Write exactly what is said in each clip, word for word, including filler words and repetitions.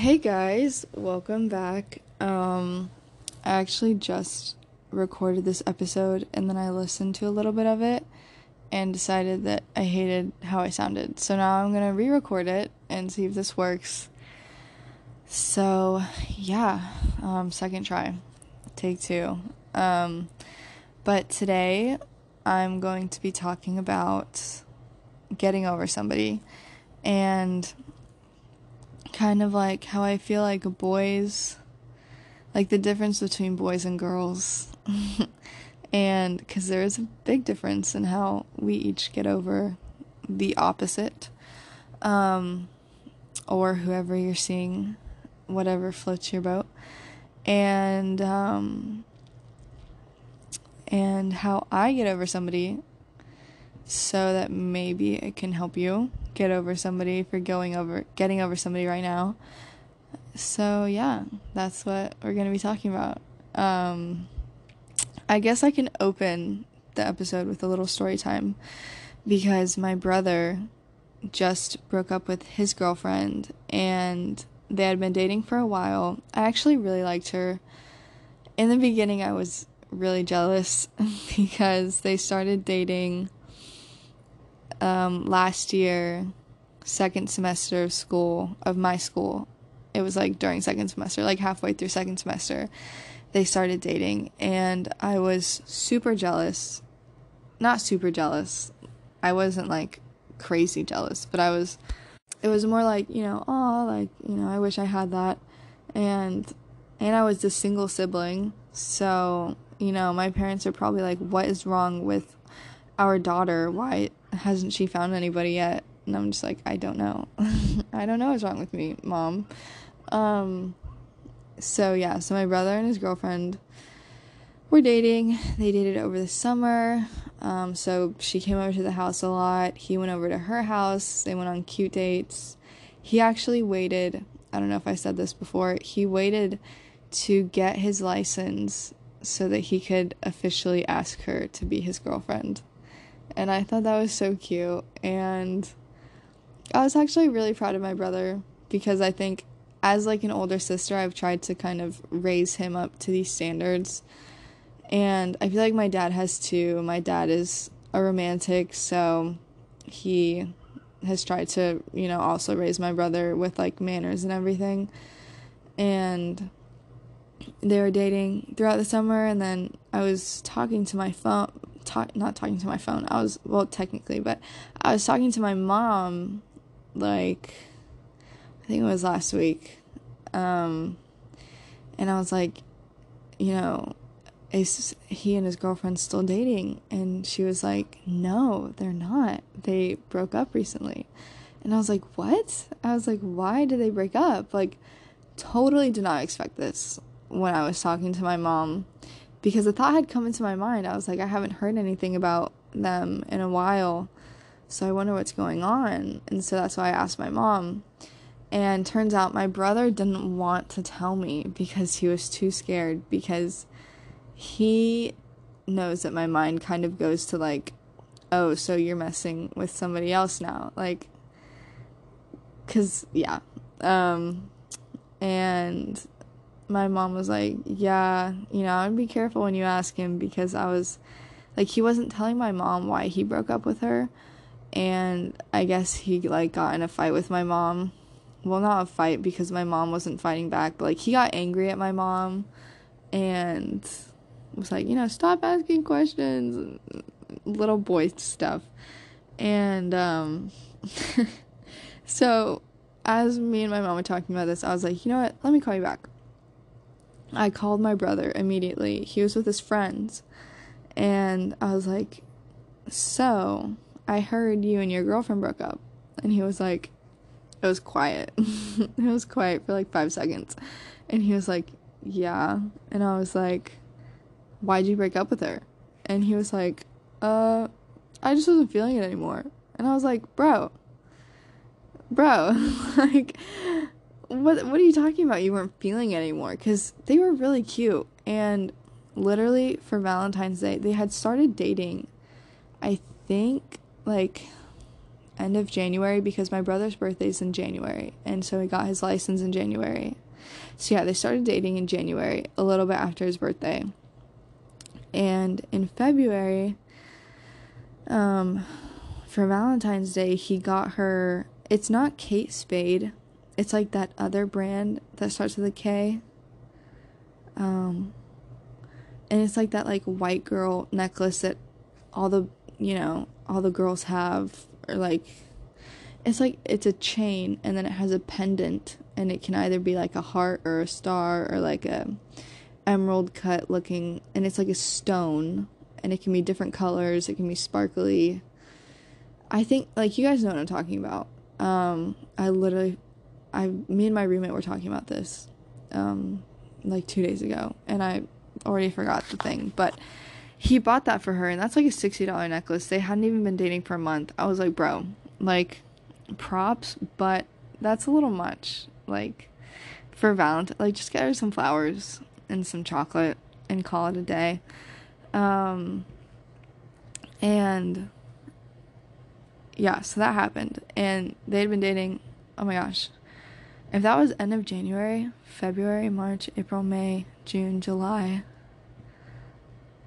Hey guys, welcome back. Um, I actually just recorded this episode and then I listened to a little bit of it and decided that I hated how I sounded. So now I'm gonna re-record it and see if this works. So yeah, um, second try, take two. Um, but today I'm going to be talking about getting over somebody and kind of like how I feel like boys, like the difference between boys and girls, and because there is a big difference in how we each get over the opposite, um, or whoever you're seeing, whatever floats your boat, and, um, and how I get over somebody so that maybe it can help you get over somebody for going over getting over somebody right now. So yeah, that's what we're going to be talking about. um I guess I can open the episode with a little story time, because my brother just broke up with his girlfriend and they had been dating for a while. I actually really liked her. In the beginning I was really jealous because they started dating Um, last year, second semester of school, of my school. It was like during second semester, like halfway through second semester, they started dating, and I was super jealous. Not super jealous. I wasn't like crazy jealous, but I was, it was more like, you know, oh, like, you know, I wish I had that. And, and I was the single sibling. So, you know, my parents are probably like, what is wrong with our daughter? Why hasn't she found anybody yet? And I'm just like, I don't know. I don't know what's wrong with me, Mom. Um, so yeah, so my brother and his girlfriend were dating. They dated over the summer. Um, so she came over to the house a lot. He went over to her house. They went on cute dates. He actually waited, I don't know if I said this before, he waited to get his license so that he could officially ask her to be his girlfriend. And I thought that was so cute, and I was actually really proud of my brother, because I think as like an older sister, I've tried to kind of raise him up to these standards, and I feel like my dad has too. My dad is a romantic, so he has tried to, you know, also raise my brother with like manners and everything. And they were dating throughout the summer, and then I was talking to my phone. Talk, not talking to my phone, I was, well, technically, but I was talking to my mom, like, I think it was last week, um, and I was like, you know, is he and his girlfriend still dating? And she was like, no, they're not, they broke up recently. And I was like, what? I was like, why did they break up? Like, totally did not expect this when I was talking to my mom, because the thought had come into my mind. I was like, I haven't heard anything about them in a while, so I wonder what's going on. And so that's why I asked my mom. And turns out my brother didn't want to tell me because he was too scared, because he knows that my mind kind of goes to like, oh, so you're messing with somebody else now. Like, because, yeah. Um, and... my mom was like, yeah, you know, I'd be careful when you ask him, because I was, like, he wasn't telling my mom why he broke up with her, and I guess he, like, got in a fight with my mom. Well, not a fight, because my mom wasn't fighting back, but, like, he got angry at my mom, and was like, you know, stop asking questions, little boy stuff. And, um, so, as me and my mom were talking about this, I was like, you know what, let me call you back. I called my brother immediately. He was with his friends. And I was like, so, I heard you and your girlfriend broke up. And he was like, it was quiet. It was quiet for like five seconds. And he was like, yeah. And I was like, why'd you break up with her? And he was like, uh, I just wasn't feeling it anymore. And I was like, bro, bro, like... What what are you talking about? You weren't feeling it anymore, because they were really cute, and literally for Valentine's Day they had started dating. I think like end of January because my brother's birthday's in January, and so he got his license in January. So yeah, they started dating in January, a little bit after his birthday. And in February, um, for Valentine's Day, he got her, it's not Kate Spade, it's like that other brand that starts with a K. Um, and it's like that, like, white girl necklace that all the, you know, all the girls have, or like, it's like, it's a chain, and then it has a pendant, and it can either be like a heart or a star or like a emerald cut looking, and it's like a stone, and it can be different colors, it can be sparkly. I think, like, you guys know what I'm talking about. Um, I literally, I, me and my roommate were talking about this, um, like two days ago, and I already forgot the thing, but he bought that for her, and that's like a sixty dollars necklace. They hadn't even been dating for a month. I was like, bro, like, props, but that's a little much, like, for Valentine, like, just get her some flowers and some chocolate and call it a day. Um, and yeah, so that happened, and they'd been dating, oh my gosh, if that was end of January, February, March, April, May, June, July,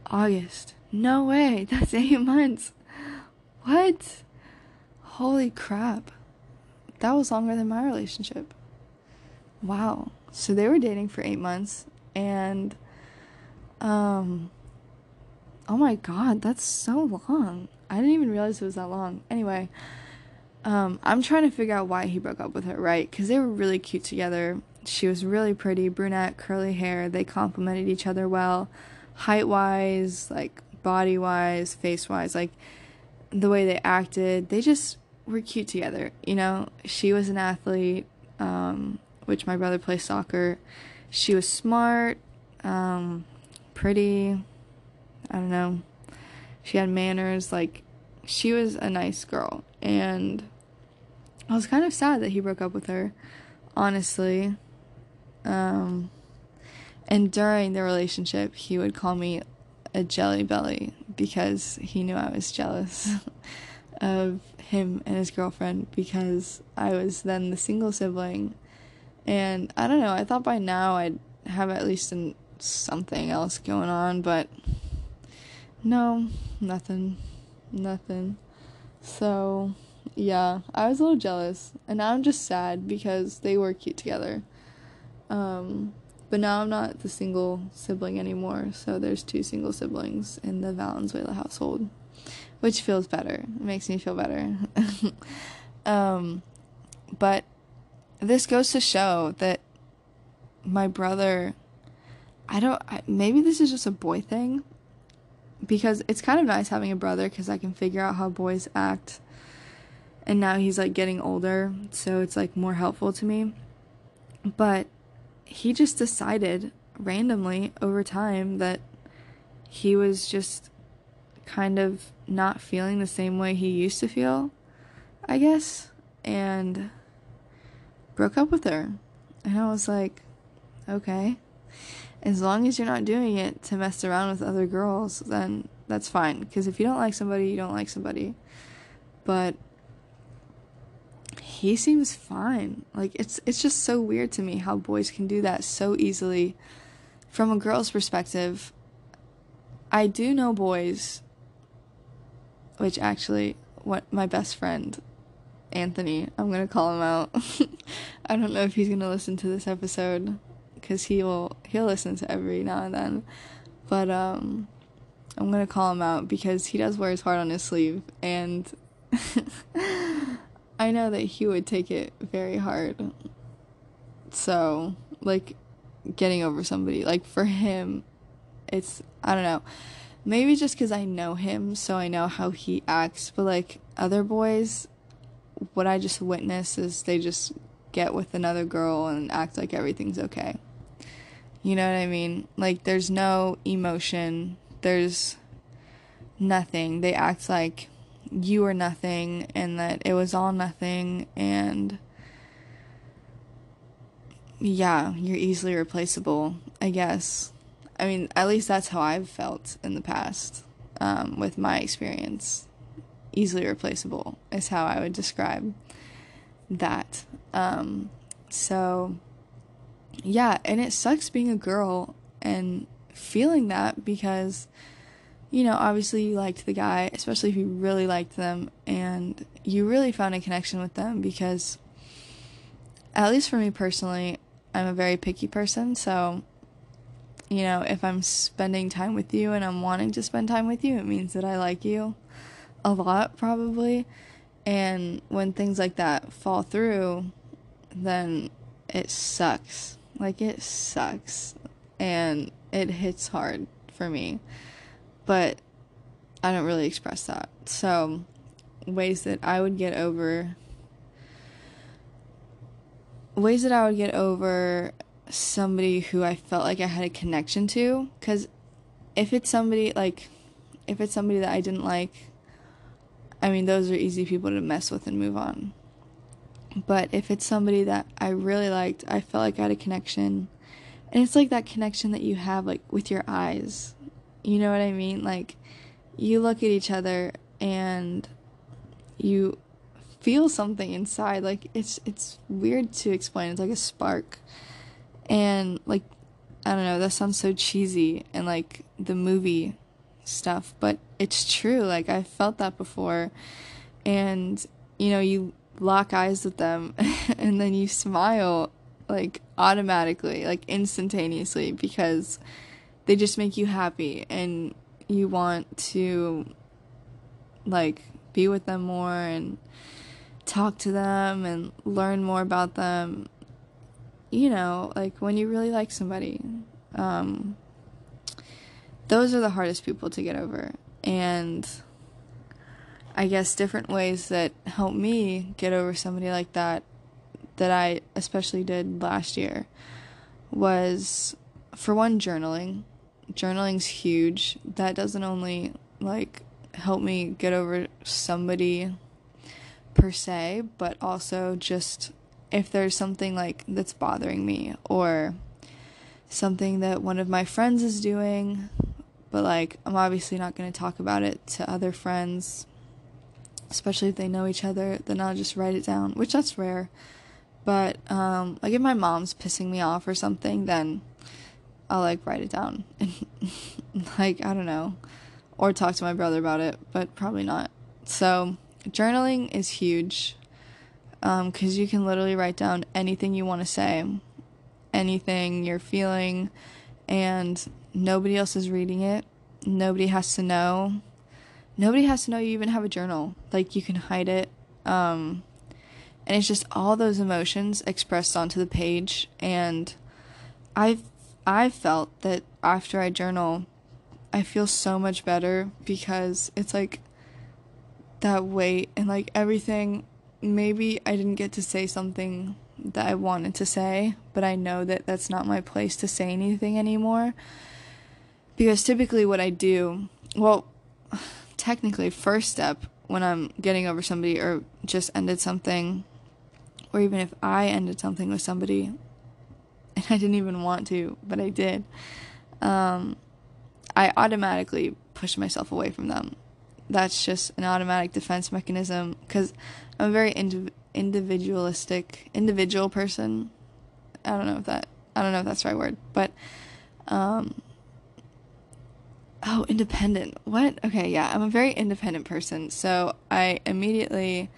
August. No way. That's eight months. What? Holy crap. That was longer than my relationship. Wow. So they were dating for eight months and, um, oh my God, that's so long. I didn't even realize it was that long. Anyway, Um, I'm trying to figure out why he broke up with her, right? Because they were really cute together. She was really pretty, brunette, curly hair. They complemented each other well, height-wise, like, body-wise, face-wise, like, the way they acted. They just were cute together, you know? She was an athlete, um, which my brother plays soccer. She was smart, um, pretty, I don't know. She had manners, like, she was a nice girl, and I was kind of sad that he broke up with her, honestly. Um, and during the relationship, he would call me a jelly belly because he knew I was jealous of him and his girlfriend because I was then the single sibling. And I don't know, I thought by now I'd have at least an, something else going on, but no, nothing, nothing. So, yeah, I was a little jealous, and now I'm just sad because they were cute together. Um, but now I'm not the single sibling anymore, so there's two single siblings in the Valenzuela household, which feels better. It makes me feel better. um, but this goes to show that my brother, I don't, I, maybe this is just a boy thing, because it's kind of nice having a brother because I can figure out how boys act, and now he's, like, getting older, so it's, like, more helpful to me. But he just decided randomly over time that he was just kind of not feeling the same way he used to feel, I guess, and broke up with her. And I was like, okay, as long as you're not doing it to mess around with other girls, then that's fine. Because if you don't like somebody, you don't like somebody. But he seems fine. Like, it's it's just so weird to me how boys can do that so easily. From a girl's perspective, I do know boys, which actually, what my best friend, Anthony, I'm going to call him out. I don't know if he's going to listen to this episode, because he will, he'll listen to every now and then, but, um, I'm gonna call him out, because he does wear his heart on his sleeve, and I know that he would take it very hard, so, like, getting over somebody, like, for him, it's, I don't know, maybe just because I know him, so I know how he acts, but, like, other boys, what I just witness is they just get with another girl and act like everything's okay. You know what I mean? Like, there's no emotion. There's nothing. They act like you were nothing and that it was all nothing. And, yeah, you're easily replaceable, I guess. I mean, at least that's how I've felt in the past um, with my experience. easily replaceable is how I would describe that. Um, so yeah, and it sucks being a girl and feeling that, because, you know, obviously you liked the guy, especially if you really liked them, and you really found a connection with them, because at least for me personally, I'm a very picky person. So, you know, if I'm spending time with you and I'm wanting to spend time with you, it means that I like you a lot, probably. And when things like that fall through, then it sucks. Like, it sucks. And it hits hard for me. But I don't really express that. So, ways that I would get over... Ways that I would get over somebody who I felt like I had a connection to. Because if it's somebody, like, if it's somebody that I didn't like, I mean, those are easy people to mess with and move on. But if it's somebody that I really liked, I felt like I had a connection. And it's like that connection that you have, like, with your eyes. You know what I mean? Like, you look at each other and you feel something inside. Like, it's it's weird to explain. It's like a spark. And, like, I don't know, that sounds so cheesy and, like, the movie stuff, but it's true. Like, I've felt that before. And, you know, you lock eyes with them and then you smile, like, automatically, like, instantaneously, because they just make you happy and you want to, like, be with them more and talk to them and learn more about them. You know, like, when you really like somebody, um, those are the hardest people to get over. And I guess different ways that helped me get over somebody like that, that I especially did last year, was, for one, journaling. Journaling's huge. That doesn't only, like, help me get over somebody per se, but also just... if there's something, like, that's bothering me, or something that one of my friends is doing, but, like, I'm obviously not going to talk about it to other friends, especially if they know each other, then I'll just write it down, which that's rare. But, um, like, if my mom's pissing me off or something, then I'll, like, write it down. Like, I don't know. Or talk to my brother about it, but probably not. So, journaling is huge. Um, 'cause you can literally write down anything you want to say, anything you're feeling, and nobody else is reading it. Nobody has to know. Nobody has to know you even have a journal. Like, you can hide it. Um, and it's just all those emotions expressed onto the page. And I've, I've felt that after I journal, I feel so much better, because it's like that weight and, like, everything. Maybe I didn't get to say something that I wanted to say, but I know that that's not my place to say anything anymore. Because typically what I do, well, technically, first step when I'm getting over somebody or just ended something, or even if I ended something with somebody and I didn't even want to, but I did, um, I automatically push myself away from them. That's just an automatic defense mechanism, because I'm a very indiv- individualistic, individual person. I don't know if that, I don't know if that's the right word, but, um, oh, independent, what? Okay, yeah, I'm a very independent person, so I immediately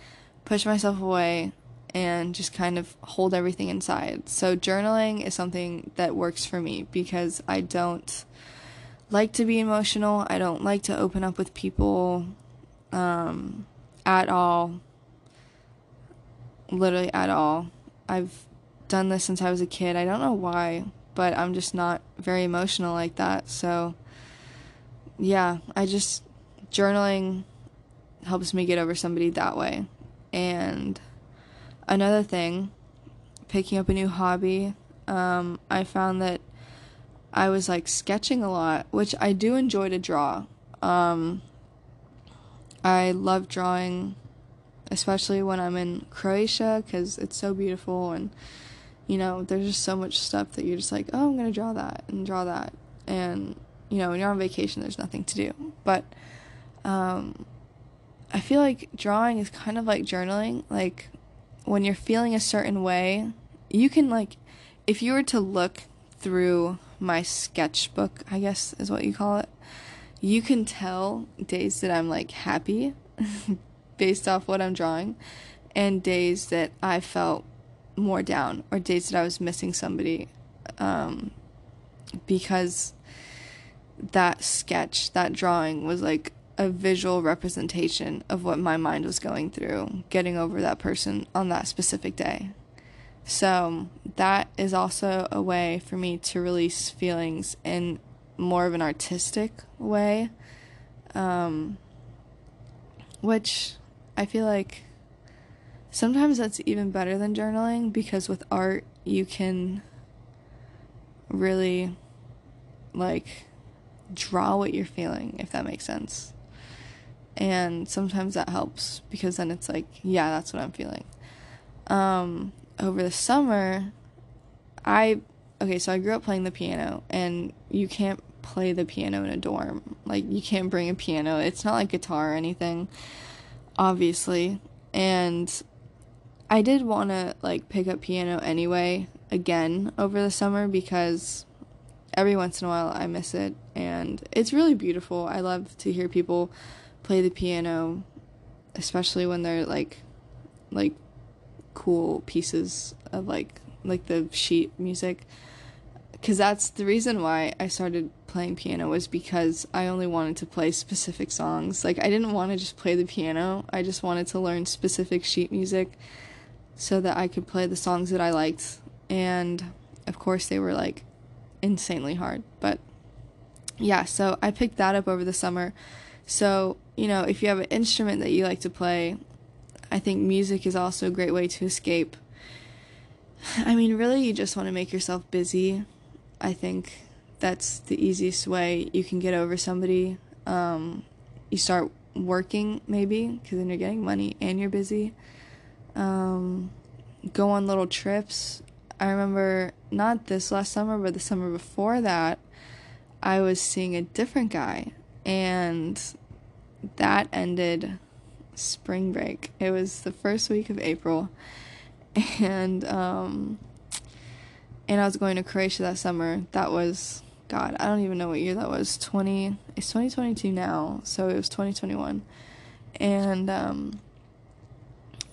push myself away and just kind of hold everything inside. So journaling is something that works for me, because I don't like to be emotional. I don't like to open up with people um at all, literally at all. I've done this since I was a kid. I don't know why, but I'm just not very emotional like that. So yeah, I just, journaling helps me get over somebody that way. And another thing, picking up a new hobby. um I found that I was, like, sketching a lot, which I do enjoy to draw. Um, I love drawing, especially when I'm in Croatia, because it's so beautiful, and, you know, there's just so much stuff that you're just like, oh, I'm going to draw that, and draw that, and, you know, when you're on vacation, there's nothing to do, but, um, I feel like drawing is kind of like journaling. Like, when you're feeling a certain way, you can, like, if you were to look through my sketchbook, I guess is what you call it, you can tell days that I'm, like, happy based off what I'm drawing, and days that I felt more down, or days that I was missing somebody, um, because that sketch, that drawing was, like, a visual representation of what my mind was going through, getting over that person on that specific day. So that is also a way for me to release feelings in more of an artistic way, um, which I feel like sometimes that's even better than journaling, because with art you can really, like, draw what you're feeling, if that makes sense. And sometimes that helps, because then it's like, yeah, that's what I'm feeling. Um, over the summer, I, okay, so I grew up playing the piano, and you can't play the piano in a dorm. Like, you can't bring a piano. It's not like guitar or anything, obviously. And I did want to, like, pick up piano anyway, again, over the summer, because every once in a while I miss it, and it's really beautiful. I love to hear people play the piano, especially when they're, like, like, cool pieces of, like, like the sheet music, because that's the reason why I started playing piano, was because I only wanted to play specific songs. Like, I didn't want to just play the piano. I just wanted to learn specific sheet music so that I could play the songs that I liked, and of course they were, like, insanely hard. But yeah, so I picked that up over the summer. So, you know, if you have an instrument that you like to play, I think music is also a great way to escape. I mean, really, you just want to make yourself busy. I think that's the easiest way you can get over somebody. Um, you start working, maybe, because then you're getting money and you're busy. Um, go on little trips. I remember, not this last summer, but the summer before that, I was seeing a different guy, and that ended spring break. It was the first week of April, and um, and I was going to Croatia that summer. That was, God, I don't even know what year that was. twenty, it's twenty twenty-two now, so it was twenty twenty-one, and um,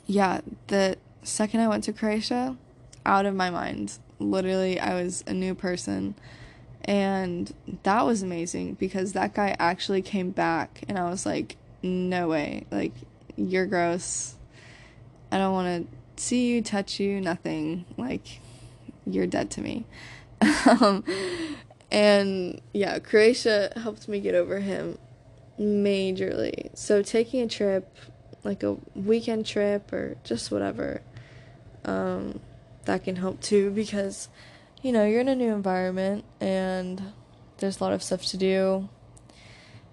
yeah, the second I went to Croatia, out of my mind. Literally, I was a new person, and that was amazing, because that guy actually came back, and I was like, no way, like, you're gross, I don't want to see you, touch you, nothing, like, you're dead to me. um, and yeah, Croatia helped me get over him majorly. So taking a trip, like a weekend trip or just whatever, um, that can help too, because, you know, you're in a new environment and there's a lot of stuff to do.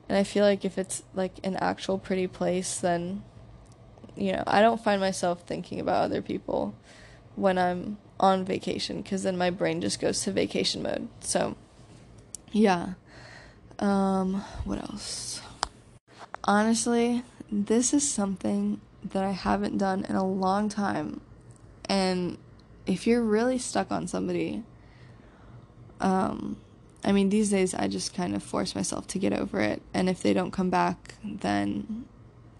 And I feel like if it's, like, an actual pretty place, then, you know, I don't find myself thinking about other people when I'm on vacation, because then my brain just goes to vacation mode. So, yeah. Um, what else? Honestly, this is something that I haven't done in a long time. And if you're really stuck on somebody, um, I mean, these days I just kind of force myself to get over it, and if they don't come back, then,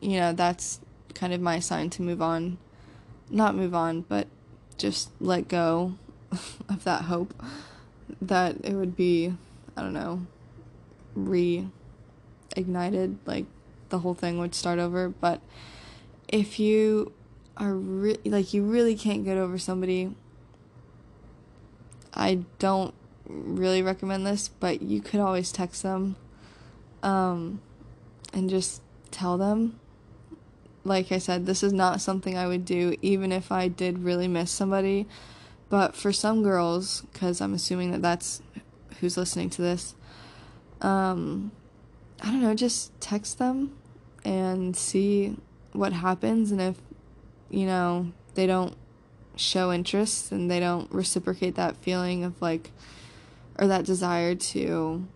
you know, that's kind of my sign to move on. Not move on, but just let go of that hope that it would be, I don't know, reignited, like, the whole thing would start over. But if you are really, like, you really can't get over somebody, I don't really recommend this, but you could always text them, um, and just tell them. Like I said, this is not something I would do, even if I did really miss somebody, but for some girls, because I'm assuming that that's who's listening to this, um, I don't know, just text them and see what happens, and if, you know, they don't show interest and they don't reciprocate that feeling of, like, or that desire to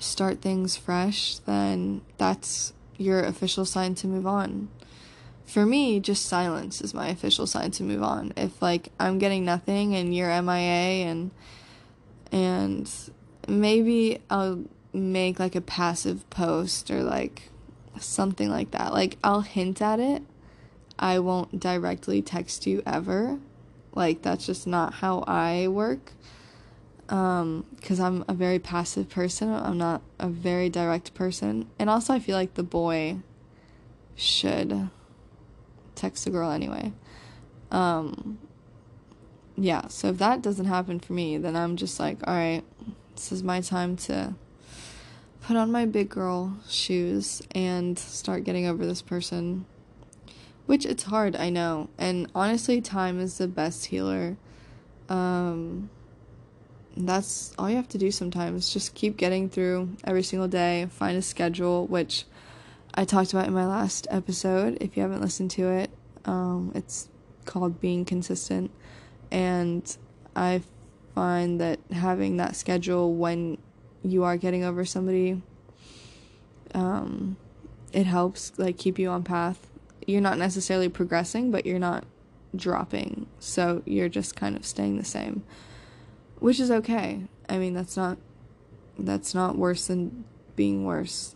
start things fresh, then that's your official sign to move on. For me, just silence is my official sign to move on. If, like, I'm getting nothing and you're M I A, and and maybe I'll make, like, a passive post or, like, something like that. Like, I'll hint at it. I won't directly text you ever. Like, that's just not how I work. Um, because I'm a very passive person. I'm not a very direct person. And also, I feel like the boy should text the girl anyway. Um, yeah, so if that doesn't happen for me, then I'm just like, all right, this is my time to put on my big girl shoes and start getting over this person, which it's hard, I know. And honestly, time is the best healer. Um, that's all you have to do sometimes. Just keep getting through every single day. Find a schedule, which I talked about in my last episode. If you haven't listened to it, um, it's called Being Consistent. And I find that having that schedule when you are getting over somebody, um, it helps, like, keep you on path. You're not necessarily progressing, but you're not dropping. So you're just kind of staying the same, which is okay. I mean, that's not, that's not worse than being worse,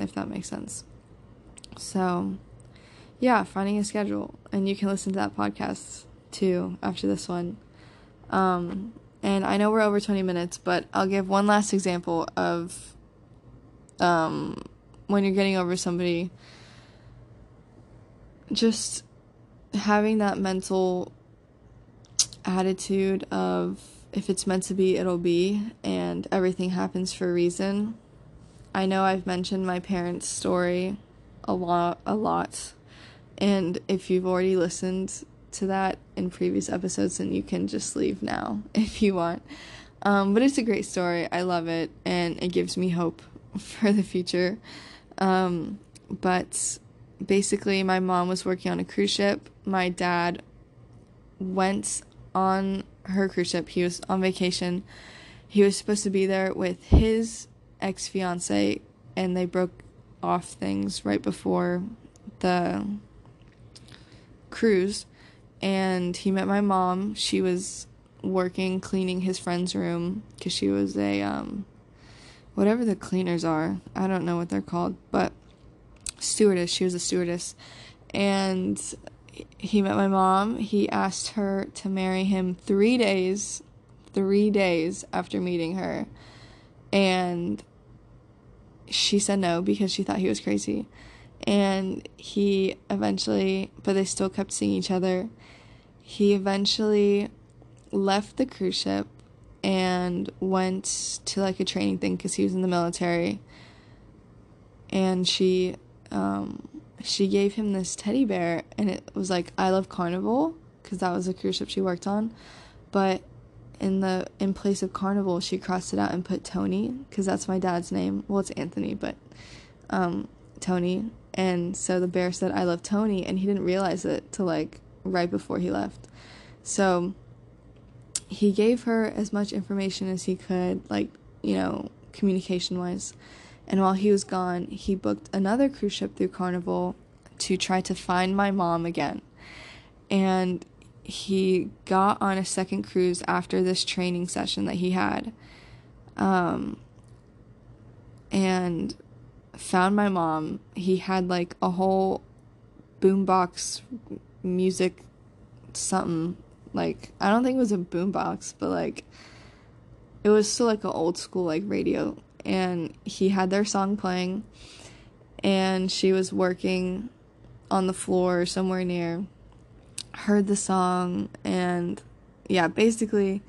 if that makes sense. So, yeah, finding a schedule. And you can listen to that podcast, too, after this one. Um, and I know we're over twenty minutes, but I'll give one last example of um, when you're getting over somebody, just having that mental attitude of, if it's meant to be, it'll be, and everything happens for a reason. I know I've mentioned my parents' story a lot, a lot, and if you've already listened to that in previous episodes, then you can just leave now if you want. Um, but it's a great story. I love it, and it gives me hope for the future. Um, but basically, my mom was working on a cruise ship. My dad went on her cruise ship. He was on vacation. He was supposed to be there with his ex-fiance, and they broke off things right before the cruise, and he met my mom. She was working, cleaning his friend's room, because she was a, um, whatever the cleaners are, I don't know what they're called, but stewardess, she was a stewardess, and he met my mom. He asked her to marry him three days, three days after meeting her, and she said no because she thought he was crazy. And he eventually, but they still kept seeing each other. He eventually left the cruise ship and went to, like, a training thing because he was in the military. And she, um, she gave him this teddy bear, and it was like, I love Carnival, because that was the cruise ship she worked on. But in the in place of Carnival, she crossed it out and put Tony, because that's my dad's name. Well, it's Anthony, but um Tony. And so the bear said, I love Tony, and he didn't realize it till, like, right before he left. So he gave her as much information as he could, like, you know, communication wise. And while he was gone, he booked another cruise ship through Carnival to try to find my mom again. And he got on a second cruise after this training session that he had, um, and found my mom. He had, like, a whole boombox music something. Like, I don't think it was a boombox, but, like, it was still, like, an old school, like, radio. And he had their song playing, and she was working on the floor somewhere near, heard the song, and yeah, basically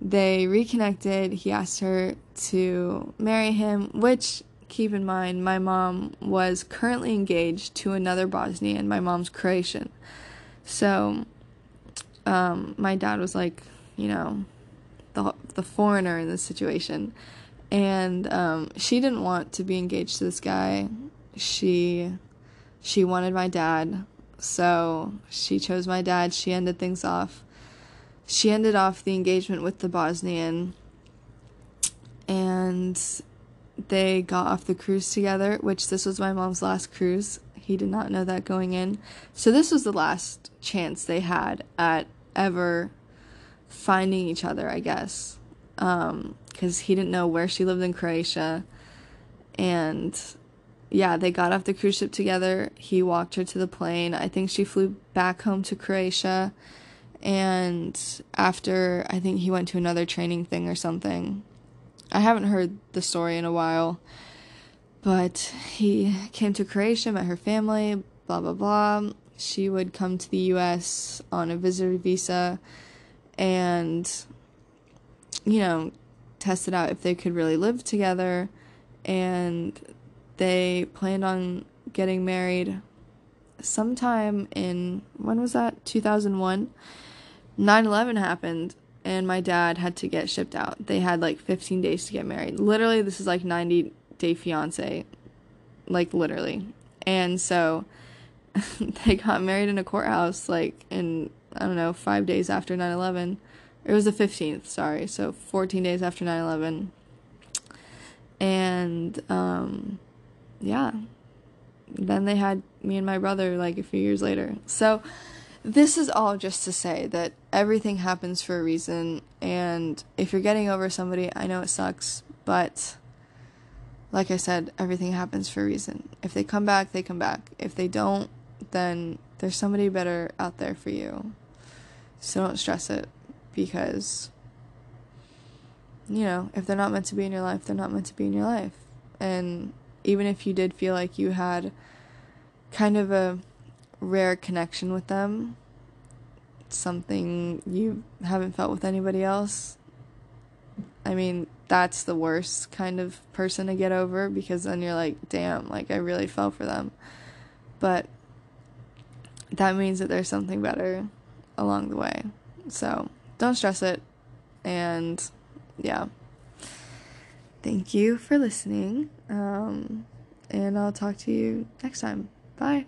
they reconnected. He asked her to marry him, which, keep in mind, my mom was currently engaged to another Bosnian. My mom's Croatian. So um my dad was like, you know, the the foreigner in this situation, and um she didn't want to be engaged to this guy. She she wanted my dad. So she chose my dad. She ended things off. She ended off the engagement with the Bosnian. And they got off the cruise together, which this was my mom's last cruise. He did not know that going in. So this was the last chance they had at ever finding each other, I guess. Um, 'cause he didn't know where she lived in Croatia. And yeah, they got off the cruise ship together. He walked her to the plane. I think she flew back home to Croatia. And after, I think he went to another training thing or something. I haven't heard the story in a while. But he came to Croatia, met her family, blah, blah, blah. She would come to the U S on a visitor visa and, you know, tested out if they could really live together. And they planned on getting married sometime in, when was that? two thousand one. nine eleven happened, and my dad had to get shipped out. They had, like, fifteen days to get married. Literally, this is, like, ninety day fiance, like, literally. And so they got married in a courthouse, like, in, I don't know, five days after nine eleven. It was the fifteenth, sorry, so fourteen days after nine eleven. And um yeah, then they had me and my brother, like, a few years later. So this is all just to say that everything happens for a reason, and if you're getting over somebody, I know it sucks, but like I said, everything happens for a reason. If they come back, they come back. If they don't, then there's somebody better out there for you. So don't stress it, because, you know, if they're not meant to be in your life, they're not meant to be in your life. And even if you did feel like you had kind of a rare connection with them, something you haven't felt with anybody else, I mean, that's the worst kind of person to get over, because then you're like, damn, like, I really fell for them. But that means that there's something better along the way. So don't stress it. And yeah, thank you for listening. Um, and I'll talk to you next time. Bye.